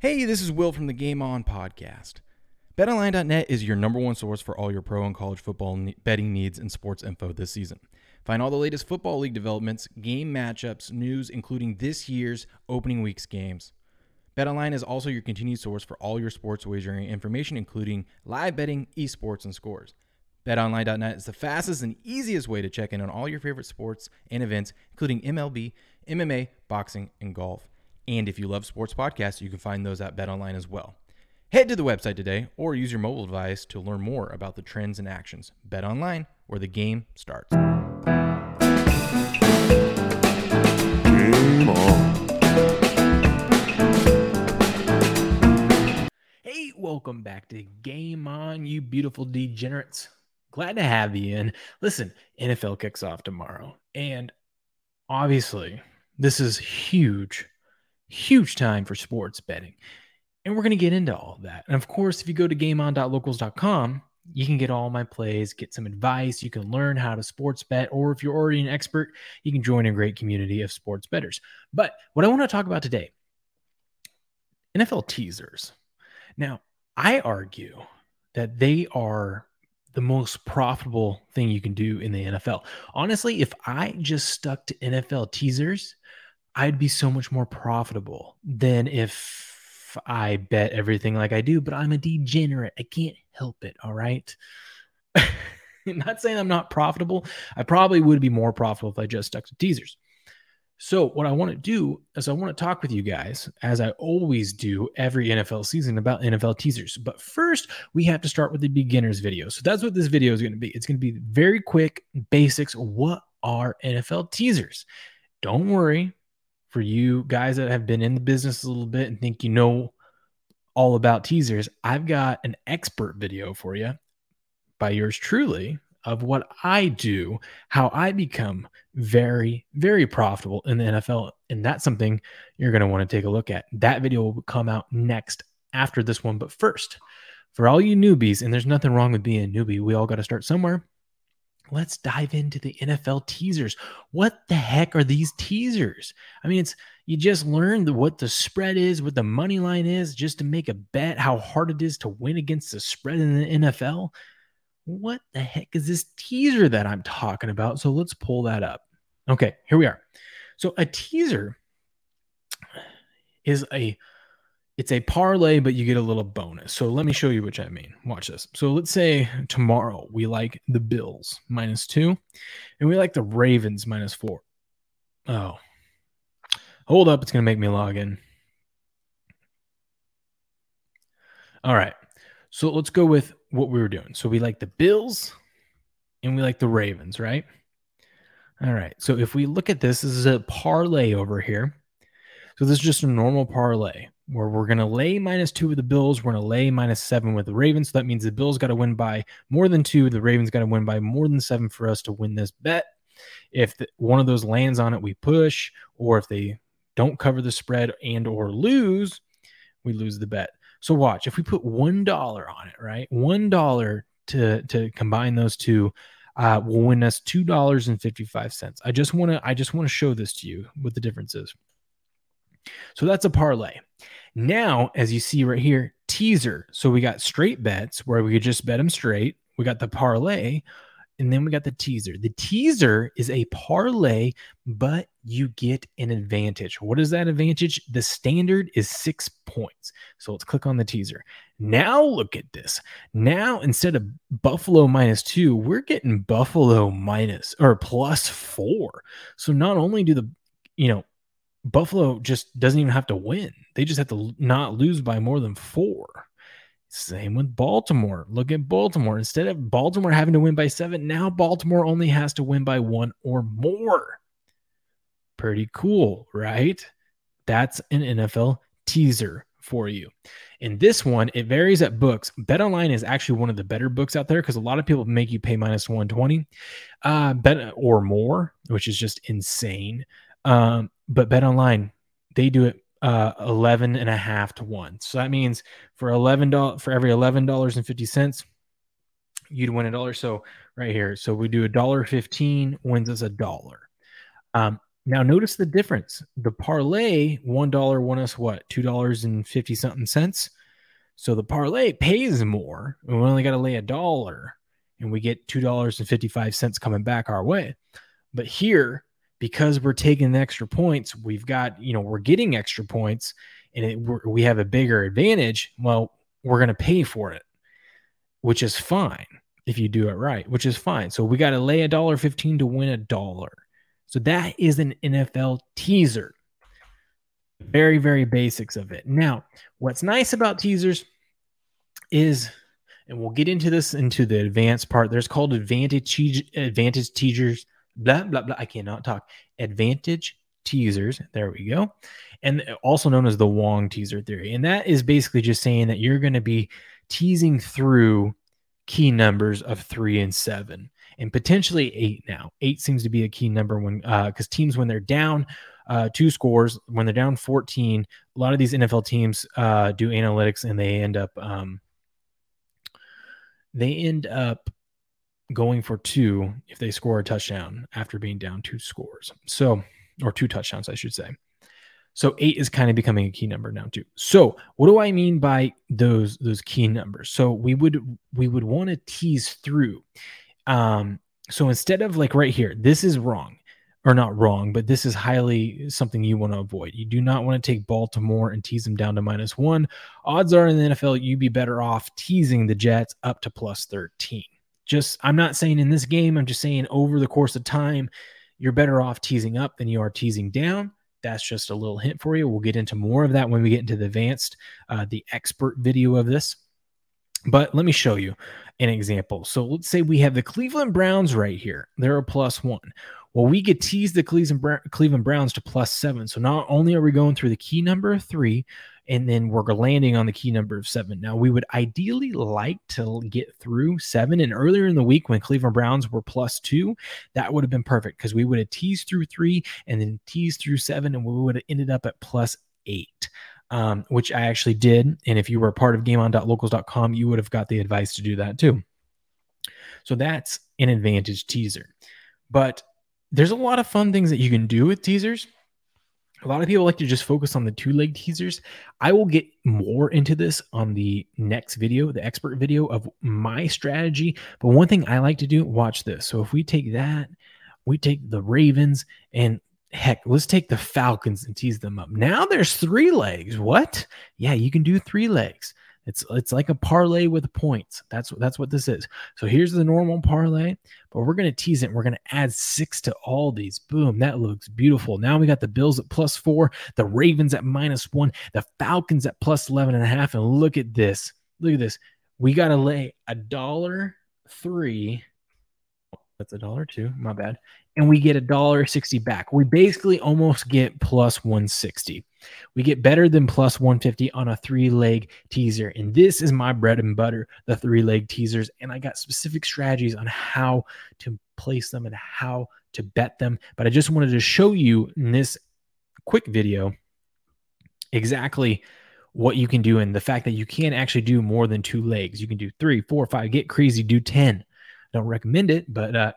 Hey, this is Will from the Game On Podcast. BetOnline.net is your number one source for all your pro and college football betting needs and sports info this season. Find all the latest football league developments, game matchups, news, including this year's opening week's games. BetOnline is also your continued source for all your sports wagering information, including live betting, esports, and scores. BetOnline.net is the fastest and easiest way to check in on all your favorite sports and events, including MLB, MMA, boxing, and golf. And if you love sports podcasts, you can find those at BetOnline as well. Head to the website today or use your mobile device to learn more about the trends and actions. BetOnline, where the game starts. Game on. Hey, welcome back to Game On, you beautiful degenerates. Glad to have you in. Listen, NFL kicks off tomorrow. And obviously, this is huge time for sports betting. And we're going to get into all that. And of course, if you go to gameon.locals.com, you can get all my plays, get some advice. You can learn how to sports bet, or if you're already an expert, you can join a great community of sports bettors. But what I want to talk about today, NFL teasers. Now, I argue that they are the most profitable thing you can do in the NFL. Honestly, if I just stuck to NFL teasers, I'd be so much more profitable than if I bet everything like I do, but I'm a degenerate. I can't help it. All right. I'm not saying I'm not profitable. I probably would be more profitable if I just stuck to teasers. So what I want to do is I want to talk with you guys, as I always do every NFL season, about NFL teasers. But first, we have to start with the beginner's video. So that's what this video is going to be. It's going to be very quick basics. What are NFL teasers? Don't worry. For you guys that have been in the business a little bit and think you know all about teasers, I've got an expert video for you by yours truly of what I do, how I become very, very profitable in the NFL. And that's something you're going to want to take a look at. That video will come out next after this one. But first, for all you newbies, and there's nothing wrong with being a newbie, we all got to start somewhere. Let's dive into the NFL teasers. What the heck are these teasers? I mean, you just learned what the spread is, what the money line is, just to make a bet, how hard it is to win against the spread in the NFL. What the heck is this teaser that I'm talking about? So let's pull that up. Okay, here we are. So a teaser is it's a parlay, but you get a little bonus. So let me show you what I mean. Watch this. So let's say tomorrow we like the Bills -2, and we like the Ravens -4. Oh, hold up. It's going to make me log in. All right. So let's go with what we were doing. So we like the Bills and we like the Ravens, right? All right. So if we look at this is a parlay over here. So this is just a normal parlay, where we're going to lay -2 with the Bills. We're going to lay -7 with the Ravens. So that means the Bills got to win by more than 2. The Ravens got to win by more than 7 for us to win this bet. If one of those lands on it, we push. Or if they don't cover the spread and or lose, we lose the bet. So watch. If we put $1 on it, right? $1 to combine those two will win us $2.55. I just want to show this to you what the difference is. So that's a parlay. Now, as you see right here, teaser. So we got straight bets where we could just bet them straight. We got the parlay, and then we got the teaser. The teaser is a parlay, but you get an advantage. What is that advantage? The standard is 6 points. So let's click on the teaser. Now look at this. Now instead of Buffalo -2, we're getting Buffalo +4. So not only do Buffalo just doesn't even have to win. They just have to not lose by more than 4. Same with Baltimore. Look at Baltimore. Instead of Baltimore having to win by 7, now Baltimore only has to win by 1 or more. Pretty cool, right? That's an NFL teaser for you. And this one, it varies at books. BetOnline is actually one of the better books out there because a lot of people make you pay -120 bet or more, which is just insane. But BetOnline, they do it 11.5 to 1. So that means for $11.50, you'd win $1. So right here, so we do $1.15 wins us $1. Now notice the difference. The parlay, $1 won us what? $2.50 something cents. So the parlay pays more, and we only got to lay $1, and we get $2.55 coming back our way. But here, because we're taking the extra points, we've got, you know, we're getting extra points, and we have a bigger advantage. Well, we're going to pay for it, which is fine if you do it right, which is fine. So we got to lay $1.15 to win $1. So that is an NFL teaser. Very, very basics of it. Now, what's nice about teasers is, and we'll get into this into the advanced part, there's called advantage teasers. Blah, blah, blah. I cannot talk. Advantage teasers. There we go. And also known as the Wong teaser theory. And that is basically just saying that you're going to be teasing through key numbers of 3 and 7 and potentially 8. Now 8 seems to be a key number when, cause teams, when they're down 2 scores, when they're down 14, a lot of these NFL teams do analytics, and they end up going for 2 if they score a touchdown after being down 2 scores. So, or 2 touchdowns, I should say. So 8 is kind of becoming a key number now too. So what do I mean by those key numbers? So we would want to tease through. So instead of like right here, this is wrong, or not wrong, but this is highly something you want to avoid. You do not want to take Baltimore and tease them down to -1. Odds are in the NFL, you'd be better off teasing the Jets up to +13. Just, I'm not saying in this game, I'm just saying over the course of time, you're better off teasing up than you are teasing down. That's just a little hint for you. We'll get into more of that when we get into the advanced, the expert video of this. But let me show you an example. So let's say we have the Cleveland Browns right here. They're a +1. Well, we could tease the Cleveland Browns to +7. So not only are we going through the key number of 3, and then we're landing on the key number of 7. Now, we would ideally like to get through 7. And earlier in the week when Cleveland Browns were +2, that would have been perfect because we would have teased through 3 and then teased through 7, and we would have ended up at +8, which I actually did. And if you were a part of gameon.locals.com, you would have got the advice to do that too. So that's an advantage teaser. But there's a lot of fun things that you can do with teasers. A lot of people like to just focus on the 2-leg teasers. I will get more into this on the next video, the expert video of my strategy. But one thing I like to do, watch this. So if we take that, we take the Ravens, and heck, let's take the Falcons and tease them up. Now there's 3 legs. What? Yeah, you can do 3 legs. It's like a parlay with points. That's what this is. So here's the normal parlay, but we're going to tease it, and we're going to add 6 to all these. Boom, that looks beautiful. Now we got the Bills at +4, the Ravens at -1, the Falcons at +11.5, and look at this. Look at this. We got to lay $1.03. That's $1.02. My bad. And we get $1.60 back. We basically almost get +160. We get better than +150 on a 3-leg teaser. And this is my bread and butter, the 3-leg teasers. And I got specific strategies on how to place them and how to bet them. But I just wanted to show you in this quick video exactly what you can do, and the fact that you can actually do more than 2 legs. You can do 3, 4, 5, get crazy, do 10. Don't recommend it, but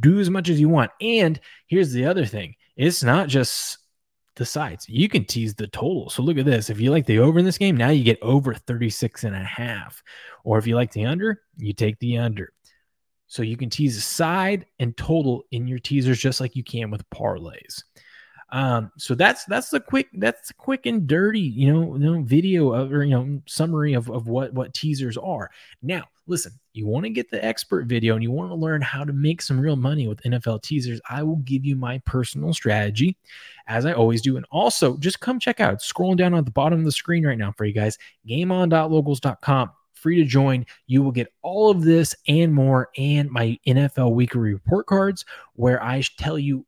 do as much as you want. And here's the other thing. It's not just the sides. You can tease the total. So look at this. If you like the over in this game, now you get over 36.5. Or if you like the under, you take the under. So you can tease a side and total in your teasers just like you can with parlays. So that's the quick and dirty, video of, or, summary of what teasers are. Now, listen, you want to get the expert video and you want to learn how to make some real money with NFL teasers. I will give you my personal strategy as I always do. And also just come check out, scrolling down at the bottom of the screen right now for you guys, gameon.locals.com. Free to join. You will get all of this and more, and my NFL weekly report cards where I tell you,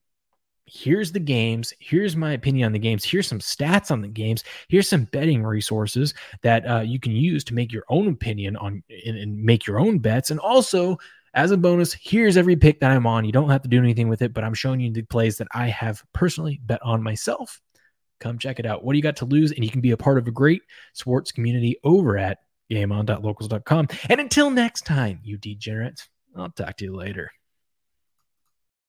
here's the games. Here's my opinion on the games. Here's some stats on the games. Here's some betting resources that you can use to make your own opinion on and make your own bets. And also, as a bonus, here's every pick that I'm on. You don't have to do anything with it, but I'm showing you the plays that I have personally bet on myself. Come check it out. What do you got to lose? And you can be a part of a great sports community over at gameon.locals.com. And until next time, you degenerates, I'll talk to you later.